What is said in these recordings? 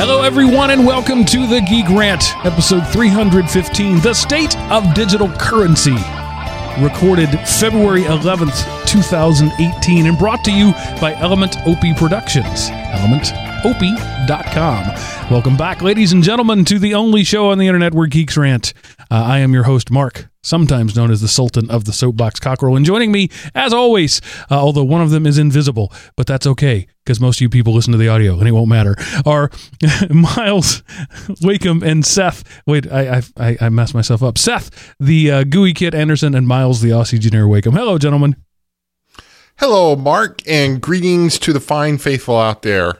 Hello, everyone, and welcome to the Geek Rant, episode 315, The State of Digital Currency, recorded February 11th, 2018, and brought to you by Element OP Productions, elementop.com. Welcome back, ladies and gentlemen, to the only show on the internet where geeks rant. I am your host, Mark, sometimes known as the Sultan of the Soapbox Cockerel, and joining me, as always, although one of them is invisible, but that's okay, because most of you people listen to the audio, and it won't matter, are Miles, Wakeham, and Seth. Wait, I messed myself up. Seth, the gooey kid Anderson, and Miles, the Aussie Junior Wakeham. Hello, gentlemen. Hello, Mark, and greetings to the fine faithful out there.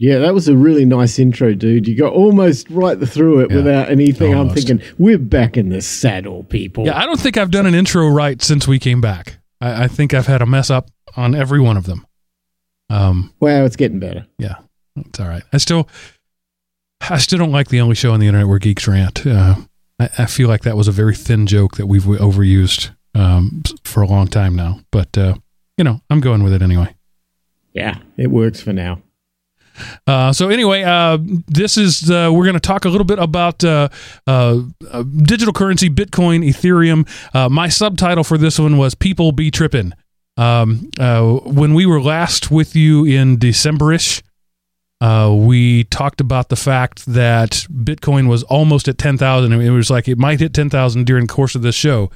Yeah, that was a really nice intro, dude. You got almost right through it without anything. Almost. I'm thinking, we're back in the saddle, people. Yeah, I don't think I've done an intro right since we came back. I think I've had a mess up on every one of them. Well, it's getting better. Yeah, it's all right. I still don't like the only show on the internet where geeks rant. I feel like that was a very thin joke that we've overused for a long time now. But, I'm going with it anyway. Yeah, it works for now. So anyway, this is we're going to talk a little bit about digital currency, Bitcoin, Ethereum. My subtitle for this one was "People Be Trippin'." When we were last with you in December-ish, we talked about the fact that Bitcoin was almost at 10,000. It was like it might hit 10,000 during the course of this show.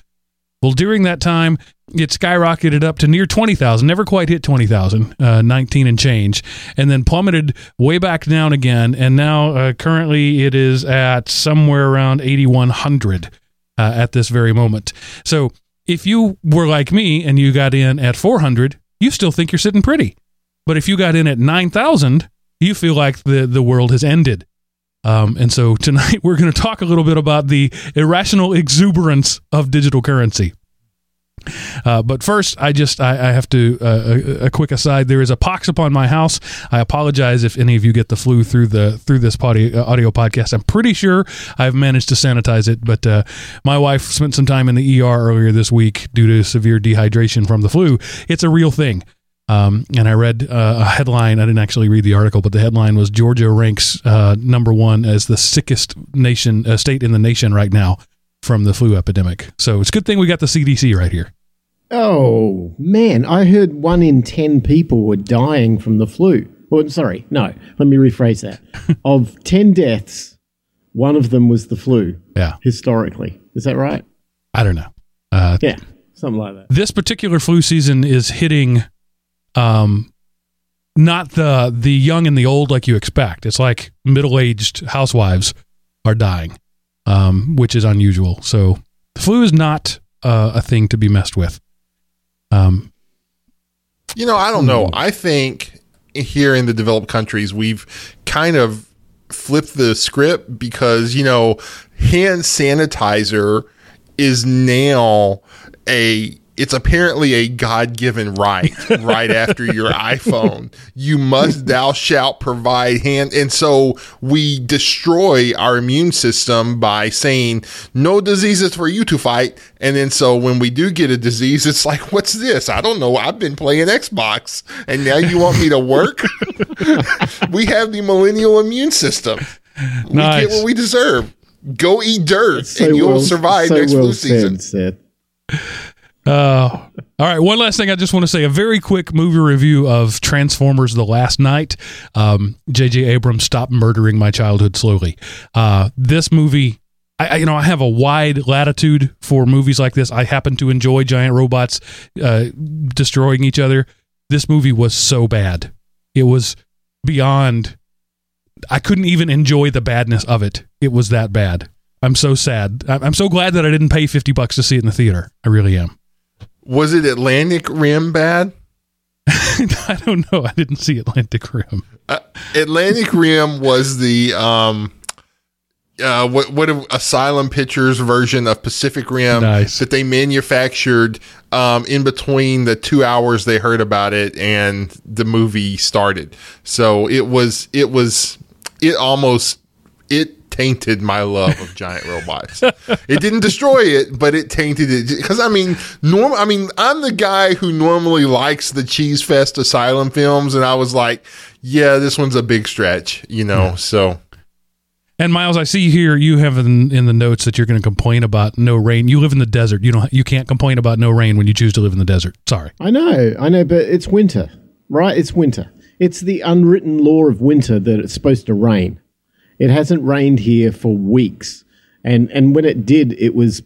Well, during that time, it skyrocketed up to near 20,000, never quite hit 20,000, 19 and change, and then plummeted way back down again. And now currently it is at somewhere around 8,100 at this very moment. So if you were like me and you got in at 400, you still think you're sitting pretty. But if you got in at 9,000, you feel like the world has ended. And so tonight we're going to talk a little bit about the irrational exuberance of digital currency. But first, I have to, a quick aside, there is a pox upon my house. I apologize if any of you get the flu through this audio podcast. I'm pretty sure I've managed to sanitize it, but my wife spent some time in the ER earlier this week due to severe dehydration from the flu. It's a real thing. And I read a headline. I didn't actually read the article, but the headline was Georgia ranks number one as the sickest state in the nation right now from the flu epidemic. So it's a good thing we got the CDC right here. Oh, man. I heard 1 in 10 people were dying from the flu. Well, sorry. No, let me rephrase that. Of 10 deaths, one of them was the flu. Yeah. Historically. Is that right? I don't know. Yeah, something like that. This particular flu season is hitting... not the young and the old like you expect. It's like middle-aged housewives are dying, which is unusual. So the flu is not a thing to be messed with. I don't know. I think here in the developed countries, we've kind of flipped the script because, hand sanitizer is now it's apparently a God-given right after your iPhone. You must, thou shalt provide hand. And so we destroy our immune system by saying, no diseases for you to fight. And then so when we do get a disease, it's like, what's this? I don't know. I've been playing Xbox, and now you want me to work? We have the millennial immune system. Nice. We get what we deserve. Go eat dirt, and you'll survive next flu season. All right. One last thing I just want to say, a very quick movie review of Transformers: The Last Night. J.J. Abrams, stop murdering my childhood slowly. This movie, I have a wide latitude for movies like this. I happen to enjoy giant robots destroying each other. This movie was so bad. It was beyond, I couldn't even enjoy the badness of it. It was that bad. I'm so sad. I'm so glad that I didn't pay $50 to see it in the theater. I really am. Was it Atlantic Rim bad? I don't know. I didn't see Atlantic Rim. Atlantic Rim was the what Asylum Pictures version of Pacific Rim. Nice. That they manufactured in between the 2 hours they heard about it and the movie started. So it almost tainted my love of giant robots. It didn't destroy it, but it tainted it. Because I'm the guy who normally likes the cheese fest asylum films, and I was like, yeah, this one's a big stretch, you know. Yeah. So. And Miles, I see here you have in the notes that you're going to complain about no rain. You live in the desert. You can't complain about no rain when you choose to live in the desert. Sorry. I know, but it's winter, right? It's winter. It's the unwritten law of winter that it's supposed to rain. It hasn't rained here for weeks. And when it did, it was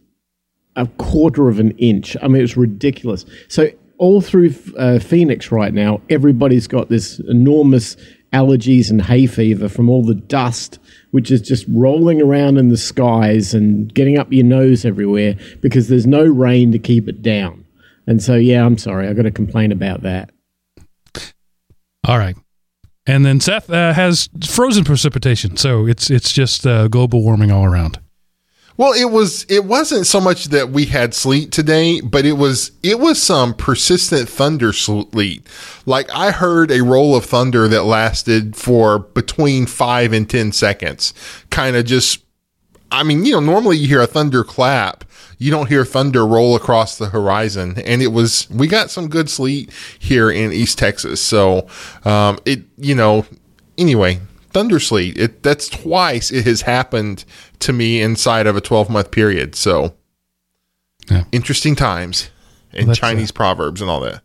a quarter of an inch. I mean, it was ridiculous. So all through Phoenix right now, everybody's got this enormous allergies and hay fever from all the dust, which is just rolling around in the skies and getting up your nose everywhere because there's no rain to keep it down. And so, yeah, I'm sorry. I've got to complain about that. All right. And then Seth has frozen precipitation, so it's just global warming all around. Well, it wasn't so much that we had sleet today, but it was some persistent thunder sleet. Like, I heard a roll of thunder that lasted for between 5 and 10 seconds. Kind of just, I mean, you know, normally you hear a thunder clap. You don't hear thunder roll across the horizon. And we got some good sleet here in East Texas. So, anyway, thunder sleet, that's twice it has happened to me inside of a 12-month period. So, yeah. Interesting times and Chinese proverbs and all that.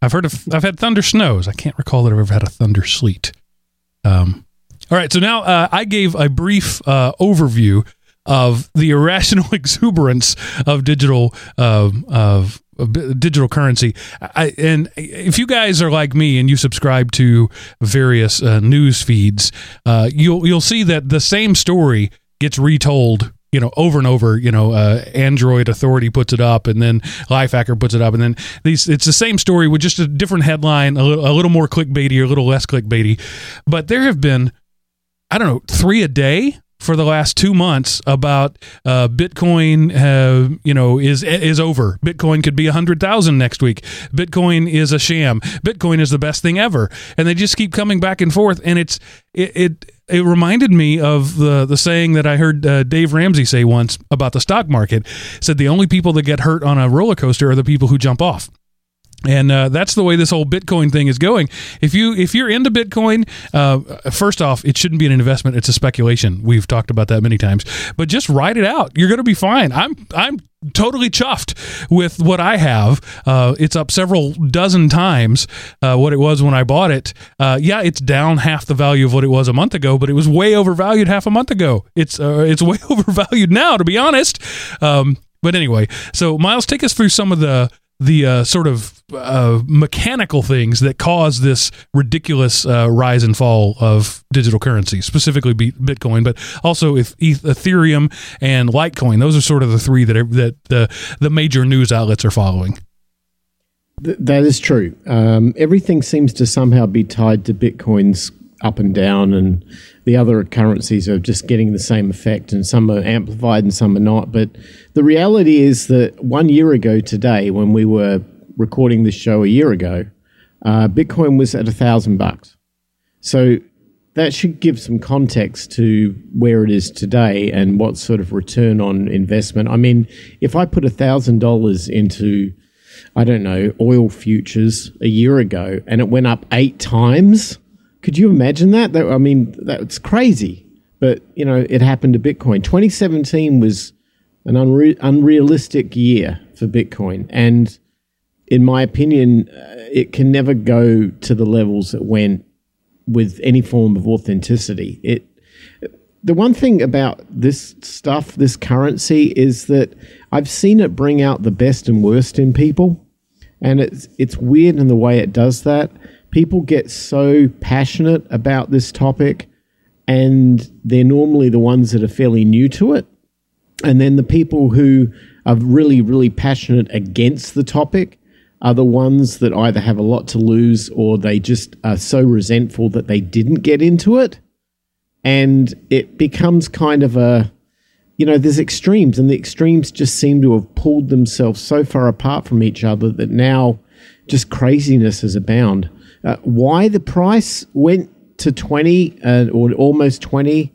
I've had thunder snows. I can't recall that I've ever had a thunder sleet. All right. So now I gave a brief overview of the irrational exuberance of digital currency. And if you guys are like me and you subscribe to various news feeds, you'll see that the same story gets retold, you know, over and over. You know, Android Authority puts it up, and then Lifehacker puts it up, and then it's the same story with just a different headline, a little more clickbaity or a little less clickbaity. But there have been, I don't know, 3 a day for the last 2 months about Bitcoin, is over. Bitcoin could be 100,000 next week. Bitcoin is a sham. Bitcoin is the best thing ever. And they just keep coming back and forth. And it reminded me of the saying that I heard Dave Ramsey say once about the stock market. He said the only people that get hurt on a roller coaster are the people who jump off. And that's the way this whole Bitcoin thing is going. If you're into Bitcoin, first off, it shouldn't be an investment. It's a speculation. We've talked about that many times. But just ride it out. You're going to be fine. I'm totally chuffed with what I have. It's up several dozen times what it was when I bought it. Yeah, it's down half the value of what it was a month ago, but it was way overvalued half a month ago. It's way overvalued now, to be honest. But anyway, so Miles, take us through some of the sort of mechanical things that cause this ridiculous rise and fall of digital currency, specifically Bitcoin, but also Ethereum and Litecoin. Those are sort of the three that the major news outlets are following. That is true. Everything seems to somehow be tied to Bitcoin's up and down, and the other currencies are just getting the same effect, and some are amplified and some are not. But the reality is that 1 year ago today, when we were recording this show a year ago, Bitcoin was at $1,000. So that should give some context to where it is today and what sort of return on investment. I mean, if I put $1,000 into, I don't know, oil futures a year ago and it went up 8 times... Could you imagine that? I mean, that's crazy. But, you know, it happened to Bitcoin. 2017 was an unrealistic year for Bitcoin. And in my opinion, it can never go to the levels it went with any form of authenticity. The one thing about this stuff, this currency, is that I've seen it bring out the best and worst in people. And it's weird in the way it does that. People get so passionate about this topic, and they're normally the ones that are fairly new to it. And then the people who are really, really passionate against the topic are the ones that either have a lot to lose or they just are so resentful that they didn't get into it. And it becomes kind of a, you know, there's extremes, and the extremes just seem to have pulled themselves so far apart from each other that now just craziness is abound. Why the price went to 20 or almost 20,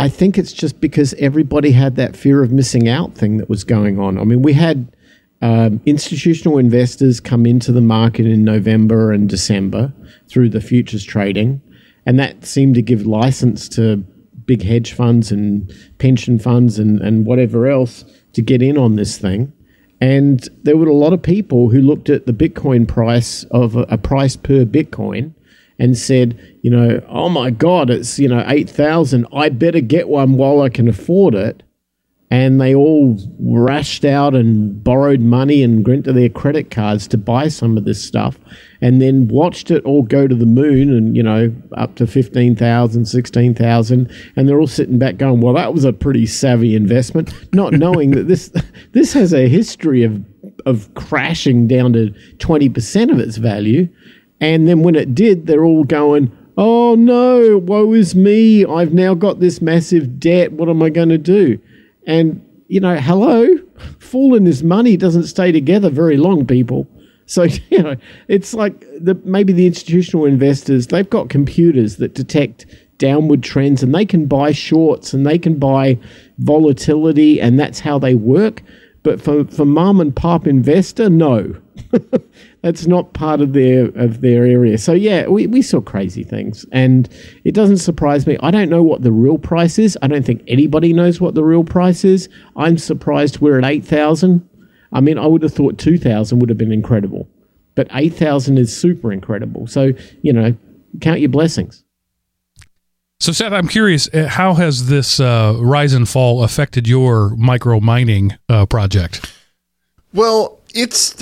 I think it's just because everybody had that fear of missing out thing that was going on. I mean, we had institutional investors come into the market in November and December through the futures trading, and that seemed to give license to big hedge funds and pension funds and whatever else to get in on this thing. And there were a lot of people who looked at the Bitcoin price of a price per Bitcoin and said, you know, oh my God, it's, you know, 8,000. I better get one while I can afford it. And they all rushed out and borrowed money and went to their credit cards to buy some of this stuff and then watched it all go to the moon and, you know, up to 15,000, 16,000. And they're all sitting back going, well, that was a pretty savvy investment, not knowing that this has a history of crashing down to 20% of its value. And then when it did, they're all going, oh no, woe is me. I've now got this massive debt. What am I going to do? And, you know, hello, falling is money doesn't stay together very long, people. So, you know, it's like maybe the institutional investors, they've got computers that detect downward trends and they can buy shorts and they can buy volatility and that's how they work. But for mom and pop investor, no, that's not part of their area. So, yeah, we saw crazy things and it doesn't surprise me. I don't know what the real price is. I don't think anybody knows what the real price is. I'm surprised we're at 8,000. I mean, I would have thought 2,000 would have been incredible, but 8,000 is super incredible. So, you know, count your blessings. So, Seth, I'm curious, how has this rise and fall affected your micro mining project? Well, it's,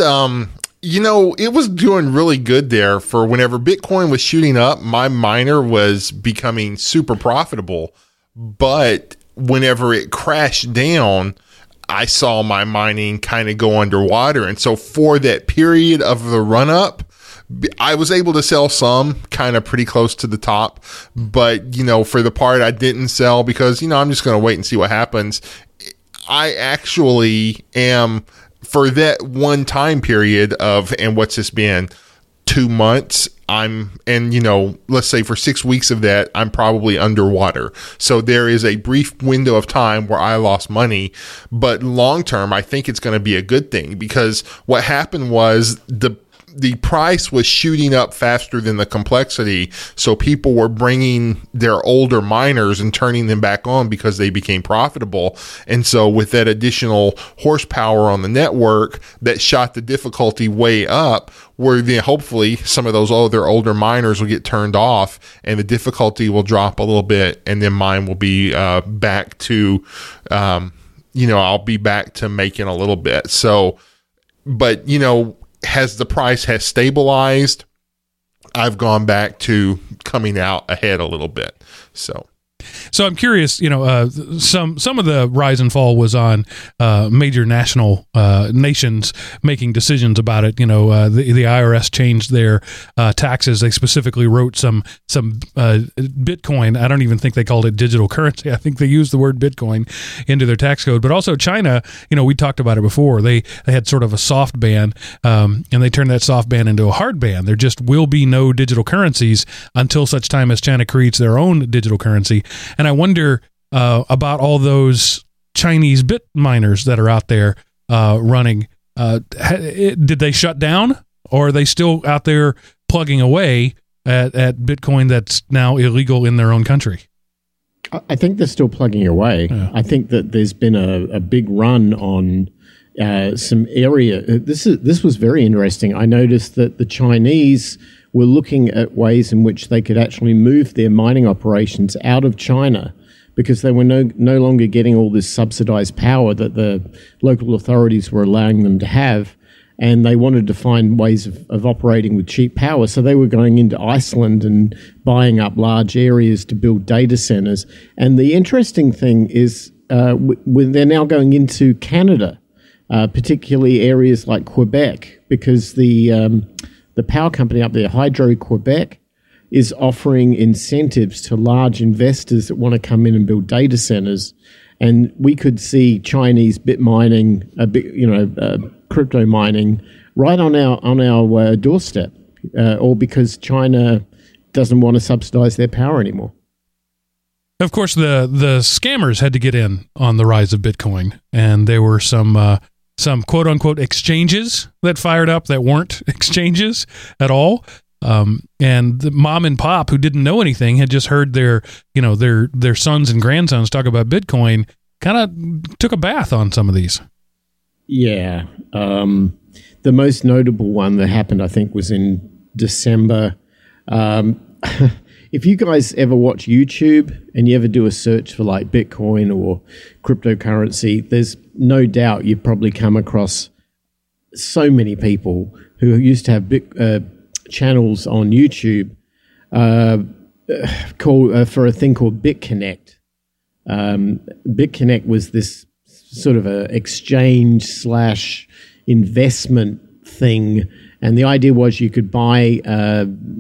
you know, it was doing really good there for whenever Bitcoin was shooting up, my miner was becoming super profitable. But whenever it crashed down, I saw my mining kind of go underwater. And so for that period of the run up, I was able to sell some kind of pretty close to the top, but, you know, for the part I didn't sell because, you know, I'm just going to wait and see what happens. I actually am, for that one time period of, and what's this been, 2 months, and, you know, let's say for 6 weeks of that, I'm probably underwater. So there is a brief window of time where I lost money, but long term, I think it's going to be a good thing because what happened was the price was shooting up faster than the complexity. So people were bringing their older miners and turning them back on because they became profitable. And so with that additional horsepower on the network that shot the difficulty way up, where then hopefully some of those other older miners will get turned off and the difficulty will drop a little bit. And then mine will be back to, you know, I'll be back to making a little bit. So, but you know, as the price has stabilized, I've gone back to coming out ahead a little bit. So I'm curious, you know, some of the rise and fall was on major nations making decisions about it. You know, the IRS changed their taxes. They specifically wrote some Bitcoin. I don't even think they called it digital currency. I think they used the word Bitcoin into their tax code. But also China, you know, we talked about it before. They had sort of a soft ban, and they turned that soft ban into a hard ban. There just will be no digital currencies until such time as China creates their own digital currency. And I wonder about all those Chinese bit miners that are out there running. Did they shut down, or are they still out there plugging away at Bitcoin that's now illegal in their own country? I think they're still plugging away. Yeah. I think that there's been a big run on some area. This was very interesting. I noticed that the Chinese were looking at ways in which they could actually move their mining operations out of China because they were no longer getting all this subsidized power that the local authorities were allowing them to have, and they wanted to find ways of operating with cheap power. So they were going into Iceland and buying up large areas to build data centers. And the interesting thing is they're now going into Canada, particularly areas like Quebec, because the power company up there, Hydro Quebec, is offering incentives to large investors that want to come in and build data centers. And we could see Chinese bit mining, crypto mining, right on our doorstep, all because China doesn't want to subsidize their power anymore. Of course, the scammers had to get in on the rise of Bitcoin, and there were some quote-unquote exchanges that fired up that weren't exchanges at all. And the mom and pop who didn't know anything had just heard their sons and grandsons talk about Bitcoin, kind of took a bath on some of these. Yeah. The most notable one that happened, I think, was in December. If you guys ever watch YouTube and you ever do a search for like Bitcoin or cryptocurrency, there's no doubt you've probably come across so many people who used to have channels on YouTube for a thing called BitConnect. BitConnect was this sort of a exchange / investment thing, and the idea was you could buy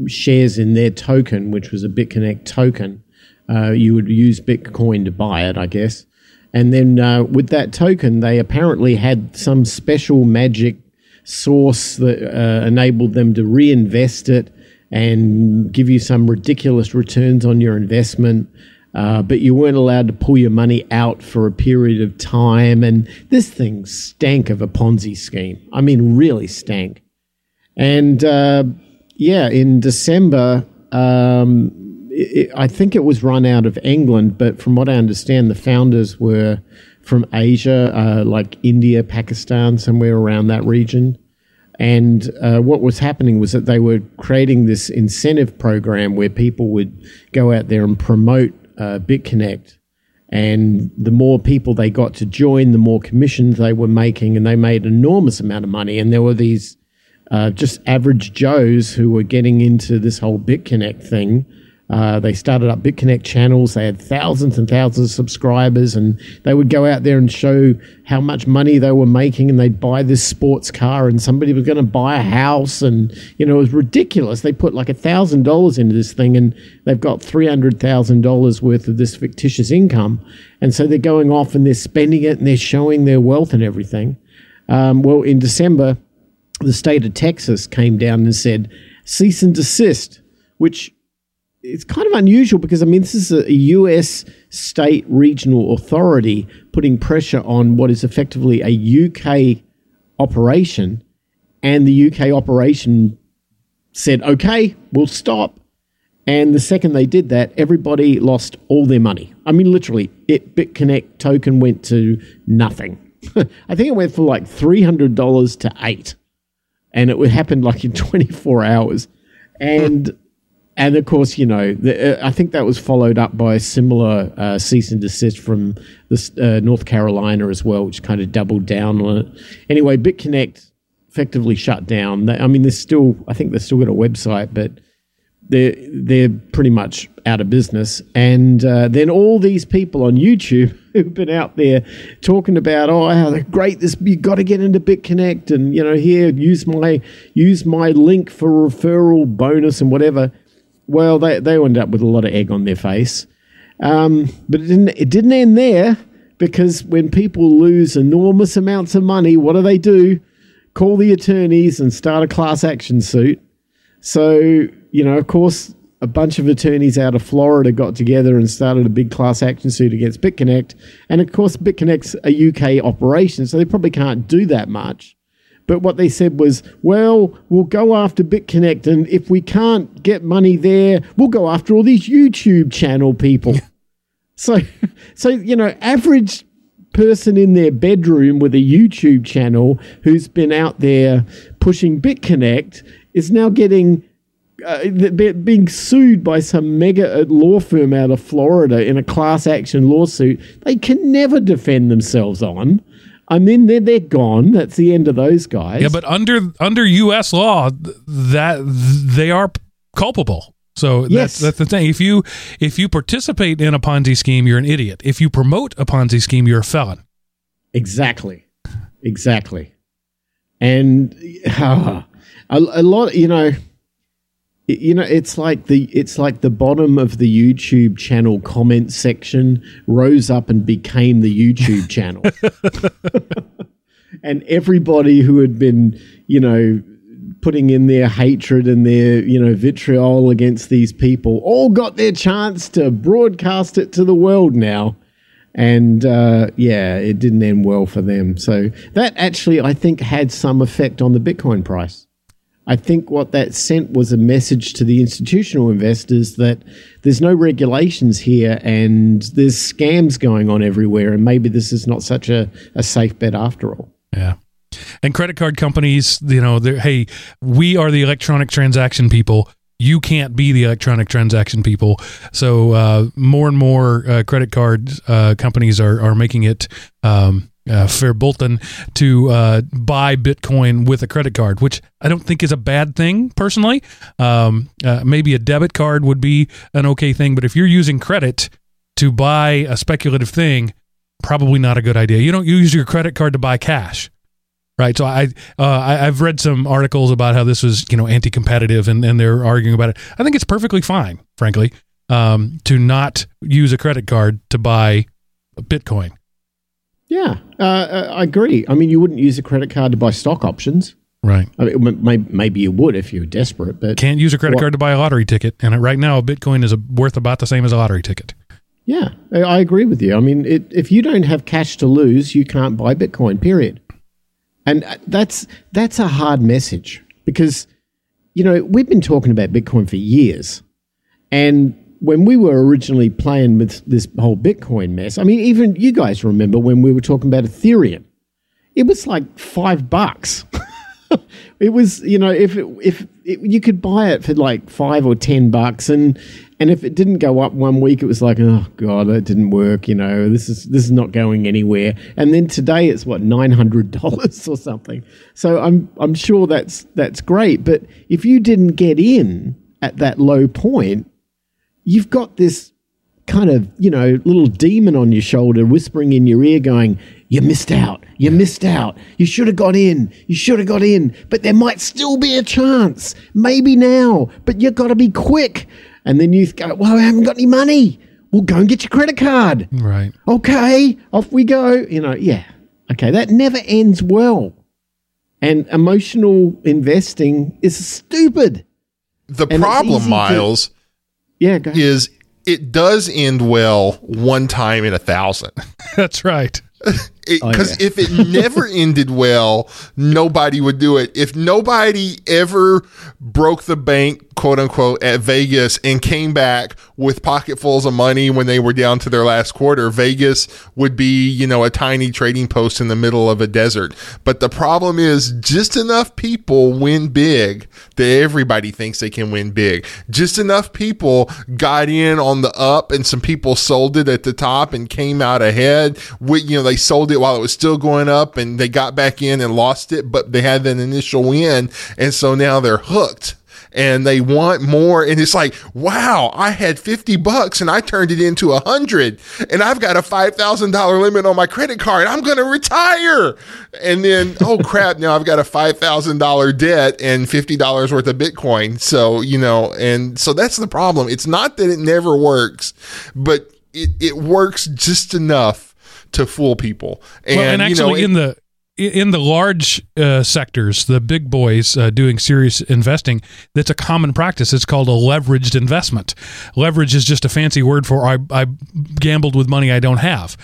shares in their token, which was a BitConnect token. You would use Bitcoin to buy it, I guess. And then with that token, they apparently had some special magic source that enabled them to reinvest it and give you some ridiculous returns on your investment. But you weren't allowed to pull your money out for a period of time. And this thing stank of a Ponzi scheme. I mean, really stank. And, in December, I think it was run out of England, but from what I understand, the founders were from Asia, like India, Pakistan, somewhere around that region. And what was happening was that they were creating this incentive program where people would go out there and promote BitConnect, and the more people they got to join, the more commissions they were making, and they made an enormous amount of money. And there were these just average Joes who were getting into this whole BitConnect thing. They started up BitConnect channels. They had thousands and thousands of subscribers, and they would go out there and show how much money they were making, and they'd buy this sports car, and somebody was going to buy a house, and, it was ridiculous. They put like $1,000 into this thing, and they've got $300,000 worth of this fictitious income. And so they're going off and they're spending it, and they're showing their wealth and everything. Well, in December, the state of Texas came down and said, cease and desist, which... it's kind of unusual because, this is a U.S. state regional authority putting pressure on what is effectively a U.K. operation, and the U.K. operation said, okay, we'll stop. And the second they did that, everybody lost all their money. Literally, BitConnect token went to nothing. I think it went from like $300 to $8, and it happened like in 24 hours. And... and of course, I think that was followed up by a similar cease and desist from this, North Carolina as well, which kind of doubled down on it. Anyway, BitConnect effectively shut down. They've still got a website, but they're pretty much out of business. And then all these people on YouTube who've been out there talking about, how great this, you got to get into BitConnect, and here use my link for referral bonus and whatever. Well, they ended up with a lot of egg on their face. But it didn't end there, because when people lose enormous amounts of money, what do? Call the attorneys and start a class action suit. So, of course, a bunch of attorneys out of Florida got together and started a big class action suit against BitConnect. And, of course, BitConnect's a UK operation, so they probably can't do that much. But what they said was, well, we'll go after BitConnect, and if we can't get money there, we'll go after all these YouTube channel people. So, average person in their bedroom with a YouTube channel who's been out there pushing BitConnect is now getting being sued by some mega law firm out of Florida in a class action lawsuit they can never defend themselves on. They're gone. That's the end of those guys. Yeah, but under U.S. law, that they are culpable. So yes. That's the thing. If you participate in a Ponzi scheme, you're an idiot. If you promote a Ponzi scheme, you're a felon. Exactly. And a lot, it's like the bottom of the YouTube channel comment section rose up and became the YouTube channel. And everybody who had been, putting in their hatred and their, you know, vitriol against these people all got their chance to broadcast it to the world now. And, yeah, it didn't end well for them. So that actually, I think, had some effect on the Bitcoin price. I think what that sent was a message to the institutional investors that there's no regulations here and there's scams going on everywhere, and maybe this is not such a safe bet after all. Yeah. And credit card companies, you know, hey, we are the electronic transaction people. You can't be the electronic transaction people. So more and more credit card companies are making it verboten to buy Bitcoin with a credit card, which I don't think is a bad thing personally. Maybe a debit card would be an okay thing, but if you're using credit to buy a speculative thing, probably not a good idea. You don't use your credit card to buy cash. Right, so I've read some articles about how this was, you know, anti-competitive, and they're arguing about it. I think it's perfectly fine, frankly, to not use a credit card to buy Bitcoin. Yeah, I agree. I mean, you wouldn't use a credit card to buy stock options, right? I mean, maybe you would if you were desperate, but can't use a credit card to buy a lottery ticket. And right now, Bitcoin is worth about the same as a lottery ticket. Yeah, I agree with you. I mean, if you don't have cash to lose, you can't buy Bitcoin. Period. And that's a hard message because, you know, we've been talking about Bitcoin for years. And when we were originally playing with this whole Bitcoin mess, I mean, even you guys remember when we were talking about Ethereum, it was like $5. It was, you know, if you could buy it for like $5 or $10, and if it didn't go up one week, it was like, oh God, that didn't work. You know, this is not going anywhere. And then today it's what, $900 or something. So I'm sure that's great. But if you didn't get in at that low point, you've got this kind of, you know, little demon on your shoulder whispering in your ear going, you missed out. You missed out. You should have got in. You should have got in. But there might still be a chance. Maybe now. But you've got to be quick. And then you go, well, I haven't got any money. Well, go and get your credit card. Right. Okay. Off we go. You know, yeah. Okay. That never ends well. And emotional investing is stupid. The problem, Miles, go ahead. Is it does end well one time in 1,000. That's right. Because if it never ended well, nobody would do it. If nobody ever broke the bank, quote unquote, at Vegas and came back with pocketfuls of money when they were down to their last quarter, Vegas would be, you know, a tiny trading post in the middle of a desert. But the problem is just enough people win big that everybody thinks they can win big. Just enough people got in on the up and some people sold it at the top and came out ahead. With, you know, they sold it while it was still going up and they got back in and lost it, but they had an initial win. And so now they're hooked. And they want more. And it's like, wow, I had $50 and I turned it into 100 and I've got a $5,000 limit on my credit card. I'm going to retire. And then, oh crap, now I've got a $5,000 debt and $50 worth of Bitcoin. So, you know, and so that's the problem. It's not that it never works, but it works just enough to fool people. And, well, and actually, you know, in the large sectors, the big boys doing serious investing, that's a common practice. It's called a leveraged investment. Leverage is just a fancy word for I gambled with money I don't have.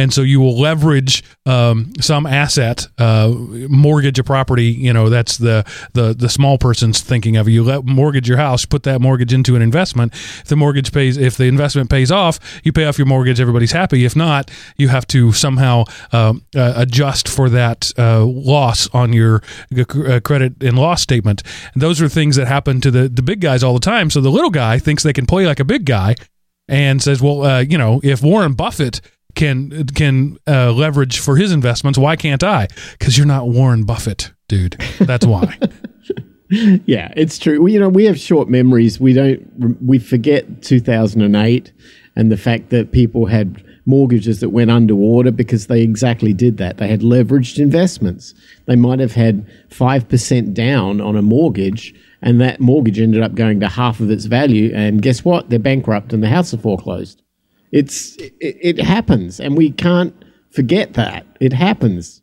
And so you will leverage some asset, mortgage a property. You know, that's the small person's thinking of it. You mortgage your house, put that mortgage into an investment. If the mortgage pays, if the investment pays off, you pay off your mortgage. Everybody's happy. If not, you have to somehow adjust for that loss on your credit and loss statement. And those are things that happen to the big guys all the time. So the little guy thinks they can play like a big guy, and says, well, you know, if Warren Buffett can leverage for his investments, why can't I? Because you're not Warren Buffett, dude. That's why. Yeah, it's true. Well, you know, we have short memories. We forget 2008 and the fact that people had mortgages that went underwater because they exactly did that. They had leveraged investments. They might have had 5% down on a mortgage, and that mortgage ended up going to half of its value. And guess what? They're bankrupt and the house is foreclosed. It happens, and we can't forget that. It happens.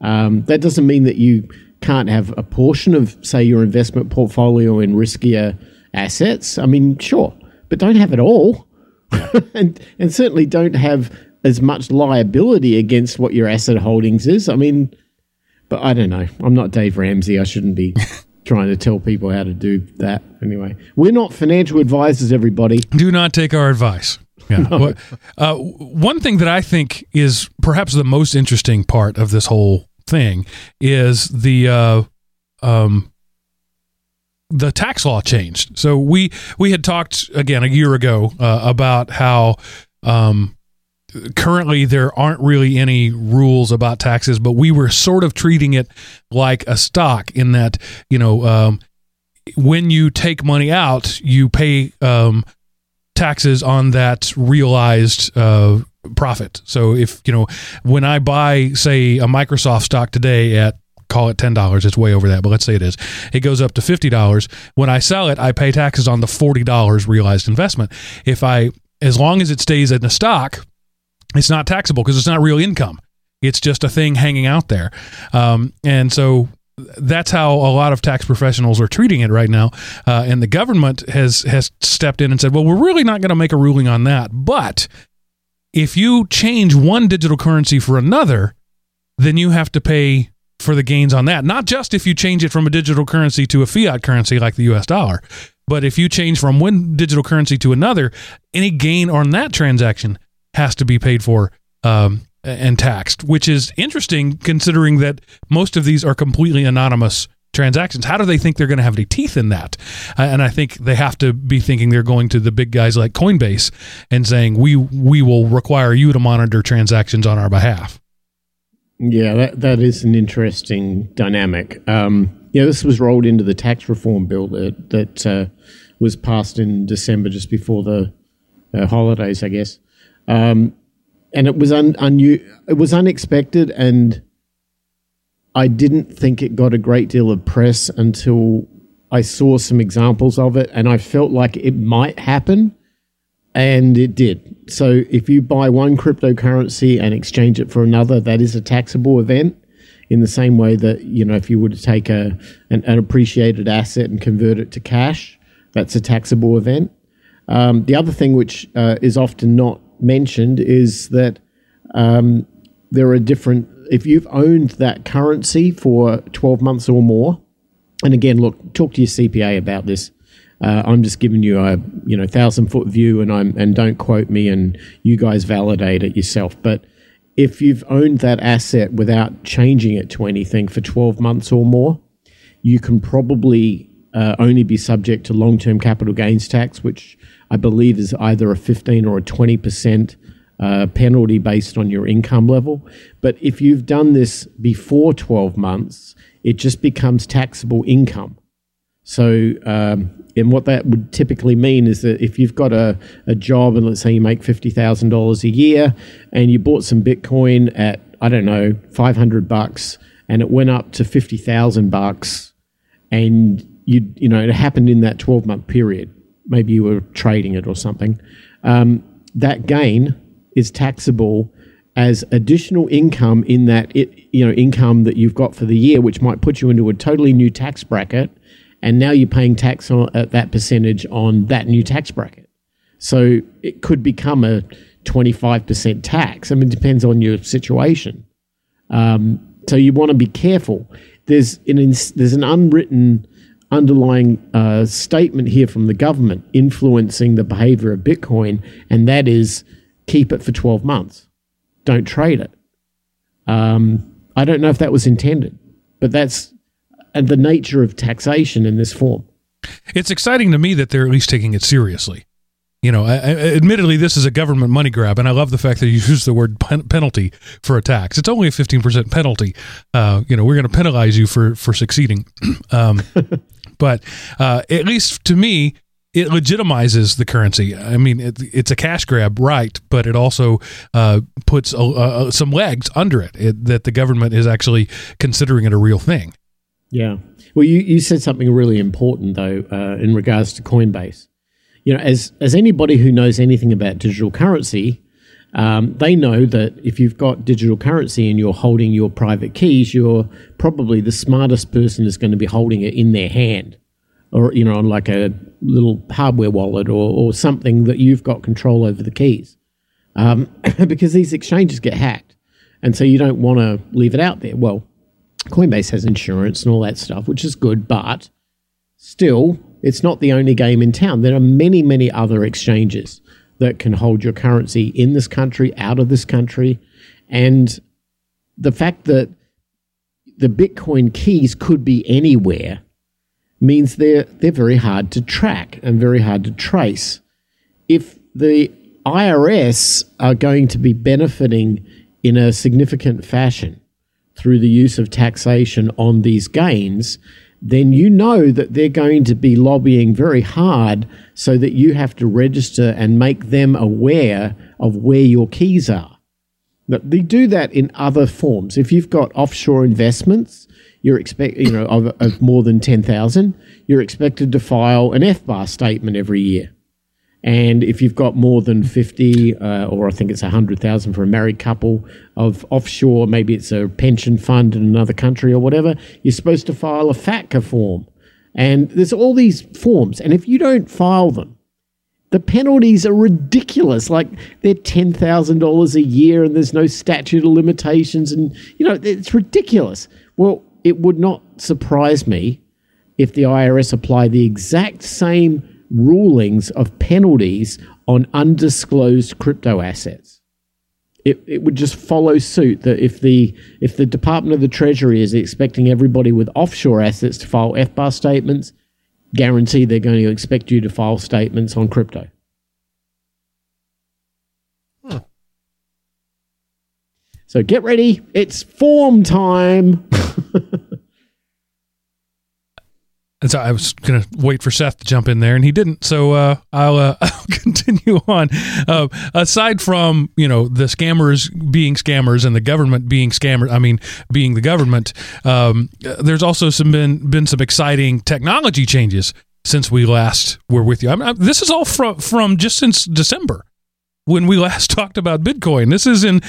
That doesn't mean that you can't have a portion of, say, your investment portfolio in riskier assets? I mean, sure, but don't have it all. and certainly don't have as much liability against what your asset holdings is. I mean, but I don't know. I'm not Dave Ramsey. I shouldn't be trying to tell people how to do that. Anyway, we're not financial advisors, everybody. Do not take our advice. Yeah. No. One thing that I think is perhaps the most interesting part of this whole thing is the tax law changed. So we had talked again a year ago about how currently there aren't really any rules about taxes, but we were sort of treating it like a stock in that, you know, when you take money out, you pay taxes on that realized profit. So if, you know, when I buy, say, a Microsoft stock today at, call it $10, it's way over that, but let's say it is, it goes up to $50. When I sell it, I pay taxes on the $40 realized investment. If I, as long as it stays in the stock, it's not taxable because it's not real income. It's just a thing hanging out there. And so that's how a lot of tax professionals are treating it right now. And the government has stepped in and said, well, we're really not going to make a ruling on that. But if you change one digital currency for another, then you have to pay for the gains on that. Not just if you change it from a digital currency to a fiat currency like the US dollar, but if you change from one digital currency to another, any gain on that transaction has to be paid for and taxed, which is interesting considering that most of these are completely anonymous transactions. How do they think they're going to have any teeth in that? And I think they have to be thinking they're going to the big guys like Coinbase and saying, we will require you to monitor transactions on our behalf. Yeah, that is an interesting dynamic. This was rolled into the tax reform bill that was passed in December just before the holidays, I guess. And it was unexpected, and I didn't think it got a great deal of press until I saw some examples of it, and I felt like it might happen, and it did. So if you buy one cryptocurrency and exchange it for another, that is a taxable event in the same way that, you know, if you were to take an appreciated asset and convert it to cash, that's a taxable event. The other thing which is often not mentioned is that there are different, if you've owned that currency for 12 months or more, and again, look, talk to your CPA about this. I'm just giving you a 1,000-foot view, and don't quote me, and you guys validate it yourself. But if you've owned that asset without changing it to anything for 12 months or more, you can probably only be subject to long-term capital gains tax, which I believe is either a 15 or a 20% penalty based on your income level. But if you've done this before 12 months, it just becomes taxable income. So, and what that would typically mean is that if you've got a job and let's say you make $50,000 a year and you bought some Bitcoin at, I don't know, $500 and it went up to $50,000 and you know, it happened in that 12-month period. Maybe you were trading it or something. That gain is taxable as additional income in that income that you've got for the year, which might put you into a totally new tax bracket. And now you're paying tax at that percentage on that new tax bracket. So it could become a 25% tax. I mean, it depends on your situation. So you want to be careful. There's an unwritten underlying statement here from the government influencing the behavior of Bitcoin, and that is keep it for 12 months. Don't trade it. I don't know if that was intended, but that's... and the nature of taxation in this form. It's exciting to me that they're at least taking it seriously. You know, admittedly, this is a government money grab, and I love the fact that you use the word penalty for a tax. It's only a 15% penalty. We're going to penalize you for succeeding. But at least to me, it legitimizes the currency. I mean, it's a cash grab, right? But it also puts some legs under it, that the government is actually considering it a real thing. Yeah. Well, you said something really important, though, in regards to Coinbase. You know, as anybody who knows anything about digital currency, They know that if you've got digital currency and you're holding your private keys, you're probably the smartest person is going to be holding it in their hand, or, you know, on like a little hardware wallet or something that you've got control over the keys, because these exchanges get hacked. And so you don't want to leave it out there. Well, Coinbase has insurance and all that stuff, which is good, but still, it's not the only game in town. There are many, many other exchanges that can hold your currency in this country, out of this country. And the fact that the Bitcoin keys could be anywhere means they're very hard to track and very hard to trace. If the IRS are going to be benefiting in a significant fashion through the use of taxation on these gains, then you know that they're going to be lobbying very hard so that you have to register and make them aware of where your keys are. But they do that in other forms. If you've got offshore investments, you're of more than 10,000, you're expected to file an FBAR statement every year. And if you've got more than 50 or I think it's 100,000 for a married couple of offshore, maybe it's a pension fund in another country or whatever, you're supposed to file a FATCA form. And there's all these forms. And if you don't file them, the penalties are ridiculous. Like they're $10,000 a year and there's no statute of limitations. And, you know, it's ridiculous. Well, it would not surprise me if the IRS applied the exact same rulings of penalties on undisclosed crypto assets. It would just follow suit that if the Department of the Treasury is expecting everybody with offshore assets to file FBAR statements, guarantee they're going to expect you to file statements on crypto. Huh. So get ready. It's form time. And so I was going to wait for Seth to jump in there, and he didn't. So I'll continue on. Aside from, you know, the scammers being scammers and the government being scammers, I mean, being the government, there's also been some exciting technology changes since we last were with you. I mean, this is all from just since December when we last talked about Bitcoin. This is in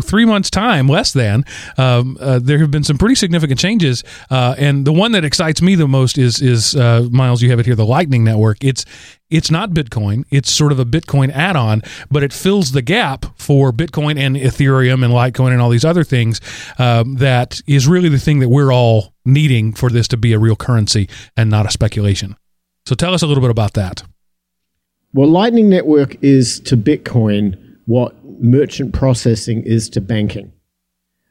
3 months' time, less than. There have been some pretty significant changes, and the one that excites me the most is Miles, you have it here, the Lightning Network. It's not Bitcoin. It's sort of a Bitcoin add-on, but it fills the gap for Bitcoin and Ethereum and Litecoin and all these other things. That is really the thing that we're all needing for this to be a real currency and not a speculation. So tell us a little bit about that. Well, Lightning Network is to Bitcoin what merchant processing is to banking.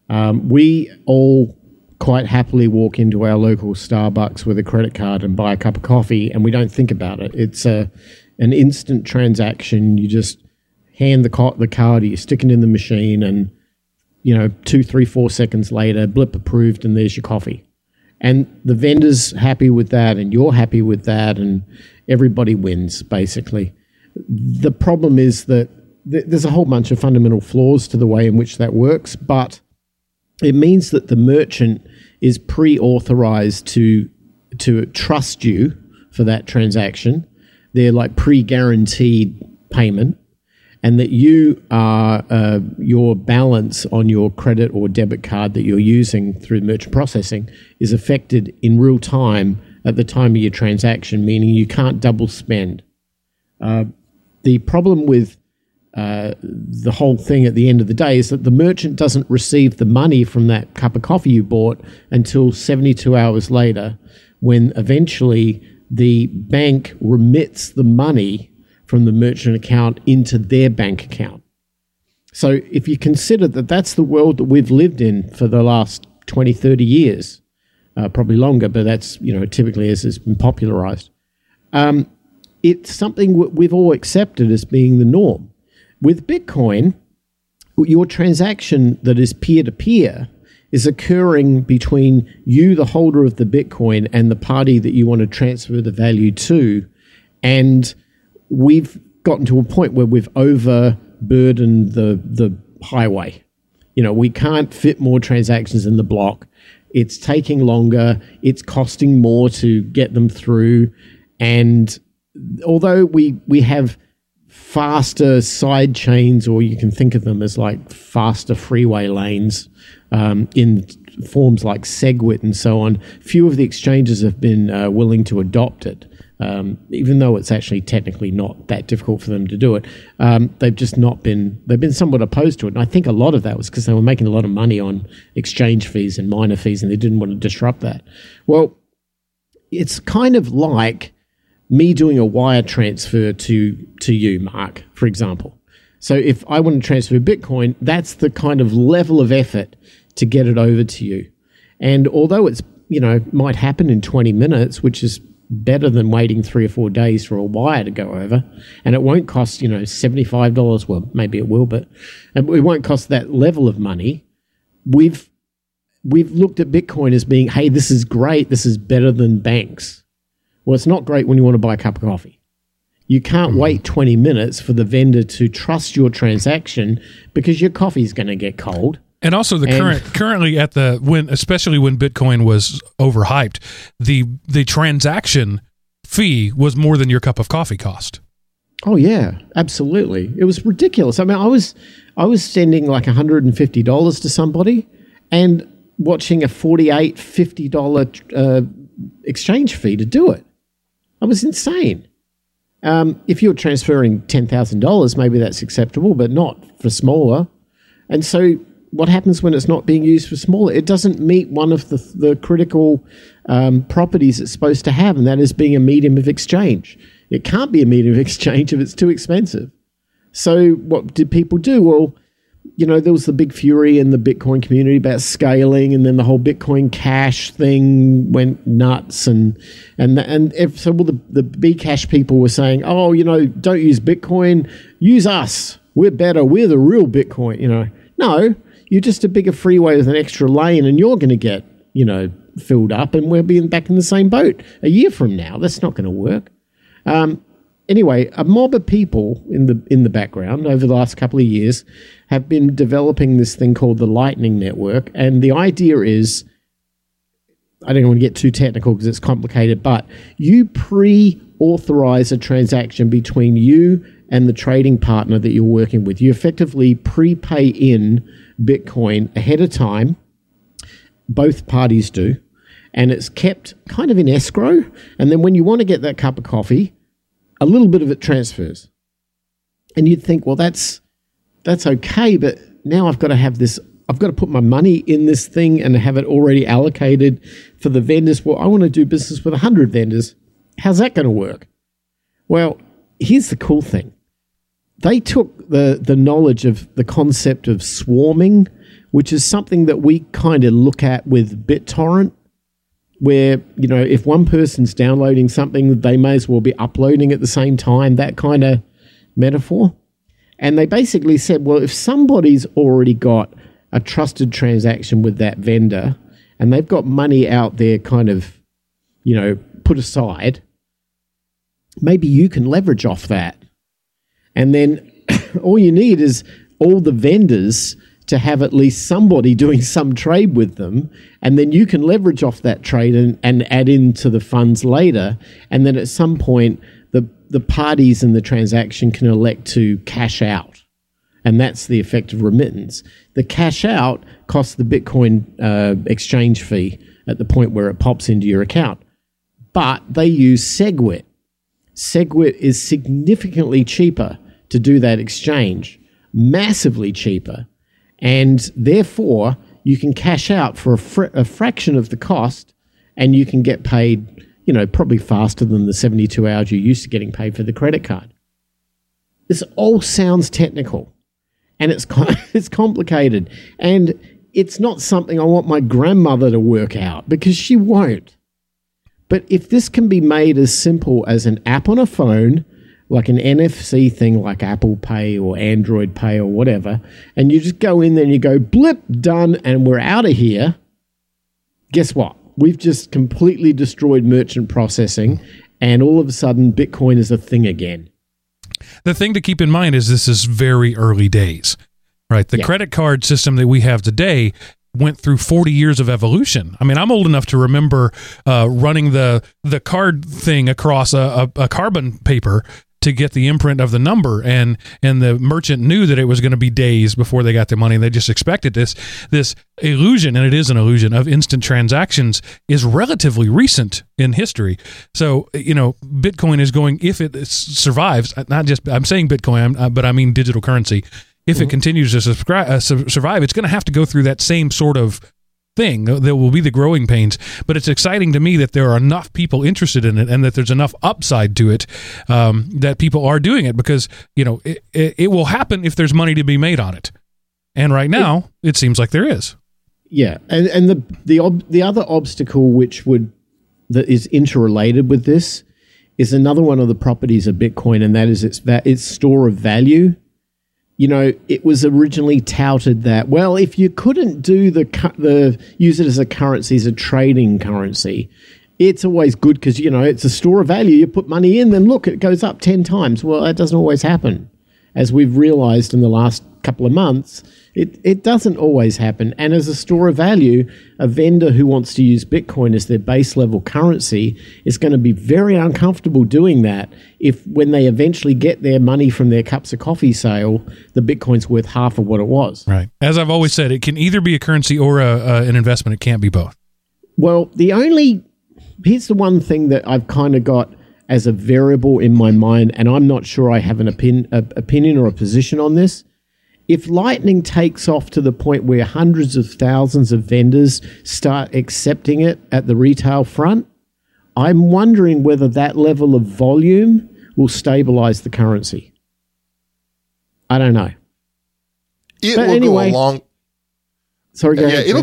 We all quite happily walk into our local Starbucks with a credit card and buy a cup of coffee, and we don't think about it. It's an instant transaction. You just hand the card, you stick it in the machine, and 2, 3, 4 seconds later, blip approved, and there's your coffee. And the vendor's happy with that, and you're happy with that, and everybody wins, basically. The problem is that there's a whole bunch of fundamental flaws to the way in which that works, but it means that the merchant is pre-authorized to trust you for that transaction. They're like pre-guaranteed payment, and that you are your balance on your credit or debit card that you're using through merchant processing is affected in real time at the time of your transaction, meaning you can't double spend. The problem with the whole thing at the end of the day is that the merchant doesn't receive the money from that cup of coffee you bought until 72 hours later, when eventually the bank remits the money from the merchant account into their bank account. So if you consider that that's the world that we've lived in for the last 20, 30 years, probably longer, but that's, typically as it's been popularized. It's something we've all accepted as being the norm. With Bitcoin, your transaction that is peer-to-peer is occurring between you, the holder of the Bitcoin, and the party that you want to transfer the value to. And we've gotten to a point where we've overburdened the highway. We can't fit more transactions in the block. It's taking longer. It's costing more to get them through. And although we have faster side chains, or you can think of them as like faster freeway lanes in forms like SegWit and so on. Few of the exchanges have been willing to adopt it, even though it's actually technically not that difficult for them to do it. They've just not been, they've been somewhat opposed to it. And I think a lot of that was because they were making a lot of money on exchange fees and miner fees, and they didn't want to disrupt that. Well, it's kind of like me doing a wire transfer to you, Mark, for example. So if I want to transfer Bitcoin, that's the kind of level of effort to get it over to you. And although it's, you know, might happen in 20 minutes, which is better than waiting 3 or 4 days for a wire to go over, and it won't cost, you know, $75, well, maybe it will, but and it won't cost that level of money, we've looked at Bitcoin as being, hey, this is great, this is better than banks. Well, it's not great when you want to buy a cup of coffee. You can't wait 20 minutes for the vendor to trust your transaction because your coffee's going to get cold. And also the currently at the especially when Bitcoin was overhyped, the transaction fee was more than your cup of coffee cost. Oh yeah, absolutely. It was ridiculous. I mean, I was sending like $150 to somebody and watching a $48-$50 exchange fee to do it. That was insane. If you're transferring $10,000, maybe that's acceptable, but not for smaller. And so what happens when it's not being used for smaller? It doesn't meet one of the critical properties it's supposed to have, and that is being a medium of exchange. It can't be a medium of exchange if it's too expensive. So what did people do? Well, you know, there was the big fury in the Bitcoin community about scaling, and then the whole Bitcoin Cash thing went nuts. And so the Bcash people were saying, oh, you know, don't use Bitcoin, use us. We're better. We're the real Bitcoin, you know. No. You're just a bigger freeway with an extra lane, and you're going to get, you know, filled up, and we'll be back in the same boat a year from now. That's not going to work. Anyway, a mob of people in the background over the last couple of years have been developing this thing called the Lightning Network, and the idea is, I don't want to get too technical because it's complicated, but you pre-authorize a transaction between you and the trading partner that you're working with. You effectively prepay in Bitcoin ahead of time. Both parties do. And it's kept kind of in escrow. And then when you want to get that cup of coffee, a little bit of it transfers. And you'd think, well, that's okay, but now I've got to have this, I've got to put my money in this thing and have it already allocated for the vendors. Well, I want to do business with 100 vendors. How's that going to work? Well, here's the cool thing. They took the knowledge of the concept of swarming, which is something that we kind of look at with BitTorrent, where, you know, if one person's downloading something, they may as well be uploading at the same time, that kind of metaphor. And they basically said, well, if somebody's already got a trusted transaction with that vendor and they've got money out there kind of, you know, put aside, maybe you can leverage off that. And then all you need is all the vendors to have at least somebody doing some trade with them, and then you can leverage off that trade and add into the funds later. And then at some point, the parties in the transaction can elect to cash out, and that's the effect of remittance. The cash out costs the Bitcoin exchange fee at the point where it pops into your account. But they use SegWit. SegWit is significantly cheaper to do that exchange, massively cheaper, and therefore you can cash out for a fraction of the cost, and you can get paid, you know, probably faster than the 72 hours you're used to getting paid for the credit card. This all sounds technical, and it's complicated, and it's not something I want my grandmother to work out because she won't. But if this can be made as simple as an app on a phone, like an NFC thing like Apple Pay or Android Pay or whatever, and you just go in there and you go, blip, done, and we're out of here, guess what? We've just completely destroyed merchant processing, and all of a sudden Bitcoin is a thing again. The thing to keep in mind is this is very early days, right? The credit card system that we have today went through 40 years of evolution. I mean, I'm old enough to remember running the card thing across a carbon paper to get the imprint of the number, and the merchant knew that it was going to be days before they got their money. They just expected this illusion, and it is an illusion, of instant transactions is relatively recent in history. So, you know, Bitcoin is going, if it survives, not just, I'm saying Bitcoin, but I mean digital currency, if it continues to survive, it's going to have to go through that same sort of thing. There will be the growing pains, but it's exciting to me that there are enough people interested in it and that there's enough upside to it that people are doing it, because, you know, it will happen if there's money to be made on it. And right now, it seems like there is. Yeah, and the other obstacle that is interrelated with this is another one of the properties of Bitcoin, and that is its store of value. You know, it was originally touted that, well, if you couldn't do the use it as a currency, as a trading currency, it's always good because, you know, it's a store of value. You put money in, then look, it goes up 10 times. Well, that doesn't always happen. As we've realized in the last couple of months, it doesn't always happen. And as a store of value, a vendor who wants to use Bitcoin as their base level currency is going to be very uncomfortable doing that if, when they eventually get their money from their cups of coffee sale, the Bitcoin's worth half of what it was. Right. As I've always said, it can either be a currency or an investment. It can't be both. Well, here's the one thing that I've kind of got as a variable in my mind, and I'm not sure I have an opinion or a position on this. If Lightning takes off to the point where hundreds of thousands of vendors start accepting it at the retail front, I'm wondering whether that level of volume will stabilize the currency. I don't know. It'll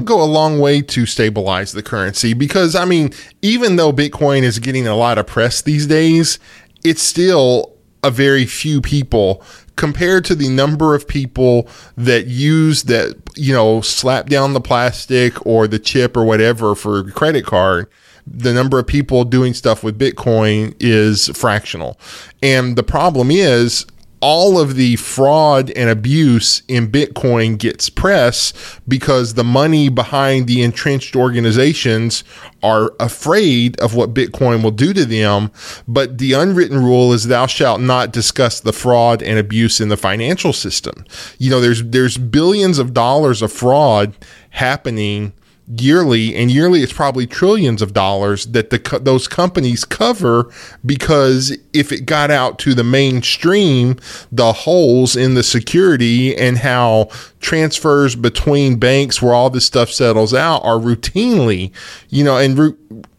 go a long way to stabilize the currency because, I mean, even though Bitcoin is getting a lot of press these days, it's still a very few people compared to the number of people that use that, you know, slap down the plastic or the chip or whatever for a credit card. The number of people doing stuff with Bitcoin is fractional. And the problem is, all of the fraud and abuse in Bitcoin gets press because the money behind the entrenched organizations are afraid of what Bitcoin will do to them. But the unwritten rule is thou shalt not discuss the fraud and abuse in the financial system. You know, there's billions of dollars of fraud happening yearly, and yearly it's probably trillions of dollars that those companies cover, because if it got out to the mainstream, the holes in the security and how transfers between banks where all this stuff settles out are routinely, you know, and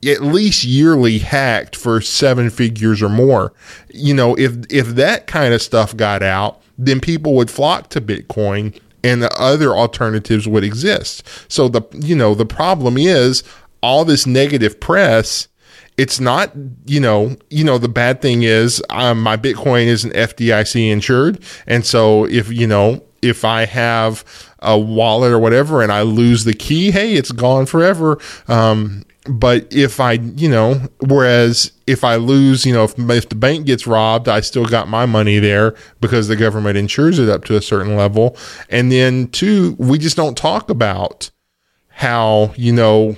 at least yearly hacked for seven figures or more. You know, if that kind of stuff got out, then people would flock to Bitcoin, and the other alternatives would exist. So the problem is all this negative press. It's not, you know, the bad thing is my Bitcoin isn't FDIC insured. And so if I have a wallet or whatever and I lose the key, hey, it's gone forever. But if I, you know, whereas if I lose, you know, if the bank gets robbed, I still got my money there because the government insures it up to a certain level. And then two, we just don't talk about how, you know,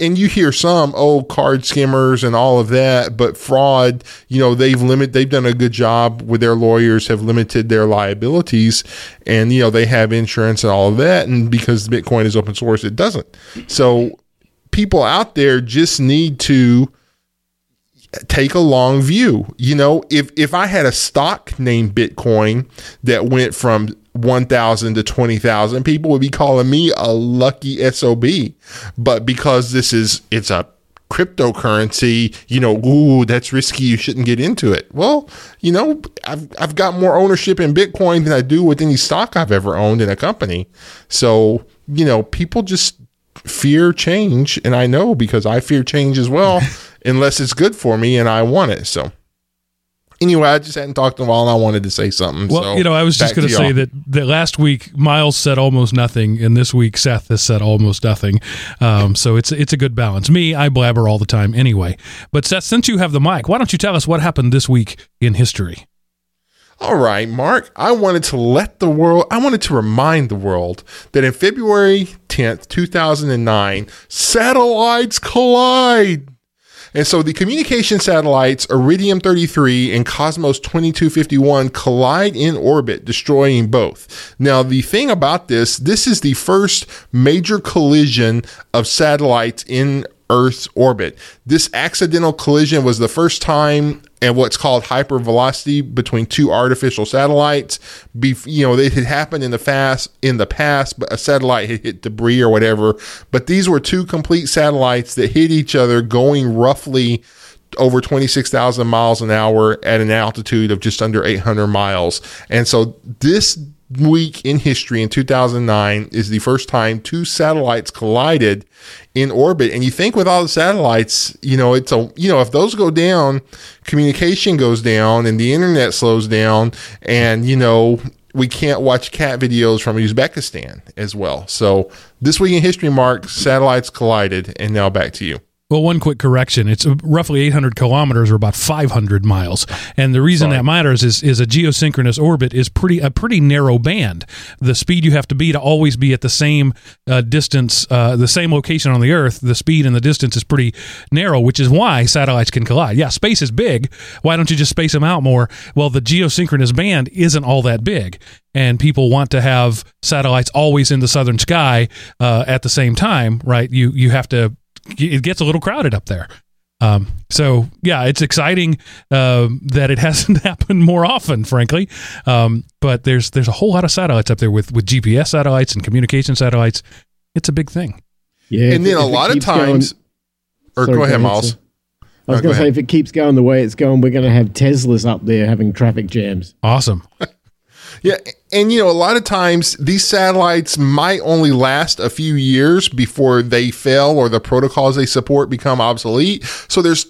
and you hear some card skimmers and all of that, but fraud, you know, they've done a good job with their lawyers, have limited their liabilities, and, you know, they have insurance and all of that. And because Bitcoin is open source, it doesn't. So people out there just need to take a long view. You know, if I had a stock named Bitcoin that went from 1,000 to 20,000, people would be calling me a lucky SOB. But because it's a cryptocurrency, you know, ooh, that's risky, you shouldn't get into it. Well, you know, I've got more ownership in Bitcoin than I do with any stock I've ever owned in a company. So, you know, people just fear change, and I know because I fear change as well, unless it's good for me and I want it. So anyway, I just hadn't talked in a while and I wanted to say something. Well, so, you know, I was just going to say that last week Miles said almost nothing, and this week Seth has said almost nothing. So it's a good balance. Me, I blabber all the time anyway. But Seth, since you have the mic, why don't you tell us what happened this week in history? All right, Mark, I wanted to remind the world that in February 10th, 2009, satellites collide. And so the communication satellites Iridium-33 and Cosmos-2251 collide in orbit, destroying both. Now, the thing about this is the first major collision of satellites in Earth's orbit. This accidental collision was the first time and what's called hypervelocity between two artificial satellites. It had happened in the past, but a satellite had hit debris or whatever. But these were two complete satellites that hit each other going roughly over 26,000 miles an hour at an altitude of just under 800 miles. And so this week in history in 2009 is the first time two satellites collided in orbit. And you think with all the satellites, if those go down, communication goes down and the internet slows down, and we can't watch cat videos from Uzbekistan as well. So this week in history, Mark, satellites collided. And now back to you. Well, one quick correction. It's roughly 800 kilometers or about 500 miles. And the reason that matters is a geosynchronous orbit is a pretty narrow band. The speed you have to be to always be at the same distance, the same location on the Earth, the speed and the distance is pretty narrow, which is why satellites can collide. Yeah, space is big. Why don't you just space them out more? Well, the geosynchronous band isn't all that big. And people want to have satellites always in the southern sky at the same time, right? You have to... It gets a little crowded up there. So, yeah, it's exciting that it hasn't happened more often, frankly. But there's a whole lot of satellites up there with GPS satellites and communication satellites. It's a big thing. Yeah, and then a lot of times... go ahead, Miles. I was going to say, if it keeps going the way it's going, we're going to have Teslas up there having traffic jams. Awesome. Yeah, and a lot of times these satellites might only last a few years before they fail or the protocols they support become obsolete. So there's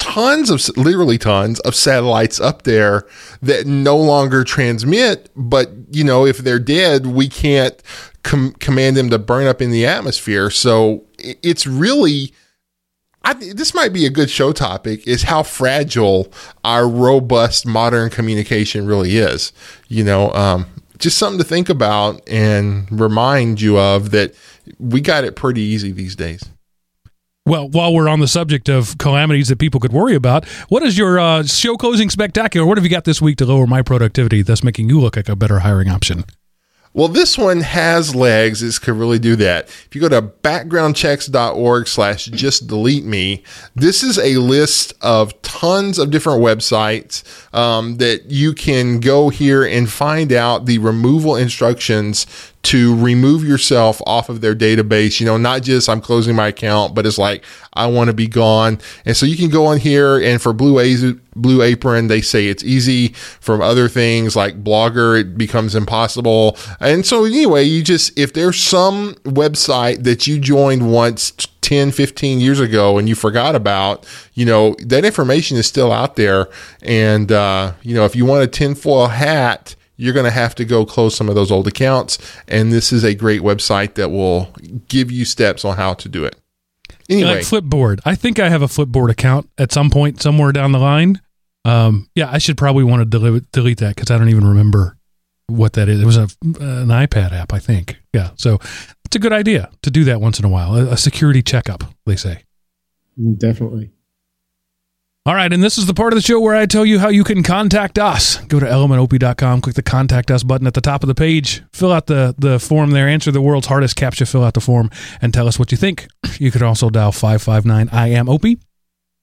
literally tons of satellites up there that no longer transmit, but if they're dead, we can't command them to burn up in the atmosphere. So it's really... this might be a good show topic, is how fragile our robust modern communication really is. Just something to think about and remind you of that we got it pretty easy these days. Well, while we're on the subject of calamities that people could worry about, what is your show closing spectacular? What have you got this week to lower my productivity, thus making you look like a better hiring option? Well, this one has legs. This could really do that. If you go to backgroundchecks.org/justdeleteme, this is a list of tons of different websites that you can go here and find out the removal instructions to remove yourself off of their database. Not just I'm closing my account, but it's like, I want to be gone. And so you can go on here, and for Blue Apron, they say it's easy. From other things like Blogger, it becomes impossible. And so anyway, if there's some website that you joined once 10, 15 years ago and you forgot about, that information is still out there. And, if you want a tinfoil hat, you're going to have to go close some of those old accounts. And this is a great website that will give you steps on how to do it. Anyway. Like Flipboard. I think I have a Flipboard account at some point, somewhere down the line. I should probably want to delete that because I don't even remember what that is. It was an iPad app, I think. Yeah. So it's a good idea to do that once in a while. A security checkup, they say. Definitely. All right, and this is the part of the show where I tell you how you can contact us. Go to elementop.com, click the Contact Us button at the top of the page, fill out the form there, answer the world's hardest CAPTCHA, fill out the form, and tell us what you think. You could also dial 559-IAM-OP.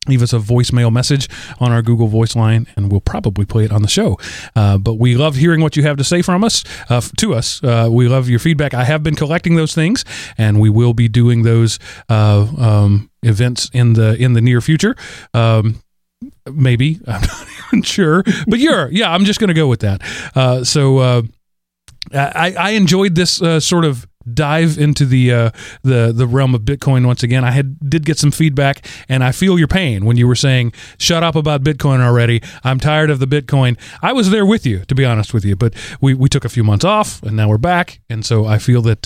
Leave us a voicemail message on our Google Voice line, and we'll probably play it on the show. But we love hearing what you have to say to us. We love your feedback. I have been collecting those things, and we will be doing those events in the near future. Maybe. I'm not even sure. But I'm just going to go with that. I enjoyed this sort of dive into the realm of Bitcoin once again. I did get some feedback, and I feel your pain when you were saying, shut up about Bitcoin already. I'm tired of the Bitcoin. I was there with you, to be honest with you, but we took a few months off, and now we're back, and so I feel that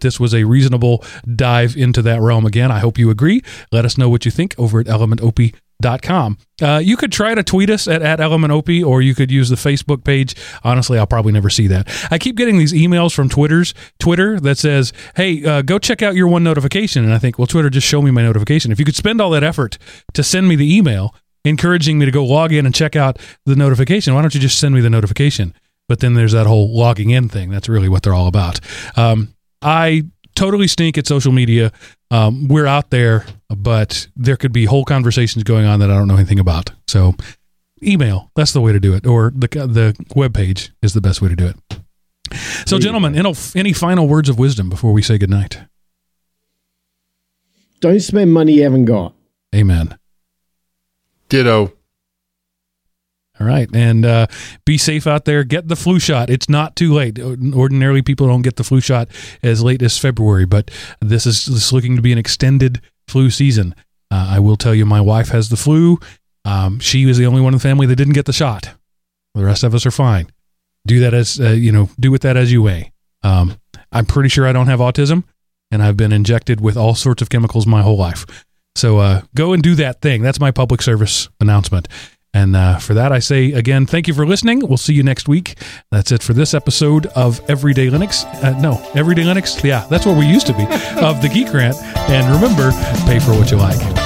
this was a reasonable dive into that realm again. I hope you agree. Let us know what you think over at elementop.com. BitConnect.com. You could try to tweet us at @ElementOP, or you could use the Facebook page. Honestly, I'll probably never see that. I keep getting these emails from Twitter that says, hey, go check out your one notification. And I think, well, Twitter, just show me my notification. If you could spend all that effort to send me the email encouraging me to go log in and check out the notification, why don't you just send me the notification? But then there's that whole logging in thing. That's really what they're all about. I totally stink at social media. We're out there, but there could be whole conversations going on that I don't know anything about. So email, that's the way to do it. Or the webpage is the best way to do it. So gentlemen, any final words of wisdom before we say goodnight? Don't spend money you haven't got. Amen. Ditto. All right. And be safe out there. Get the flu shot. It's not too late. Ordinarily, people don't get the flu shot as late as February, but this is looking to be an extended flu season. I will tell you, my wife has the flu. She was the only one in the family that didn't get the shot. The rest of us are fine. Do that as, do with that as you may. I'm pretty sure I don't have autism, and I've been injected with all sorts of chemicals my whole life. So go and do that thing. That's my public service announcement. And for that, I say again, thank you for listening. We'll see you next week. That's it for this episode of Everyday Linux. Everyday Linux. Yeah, that's what we used to be of the Geek Rant. And remember, pay for what you like.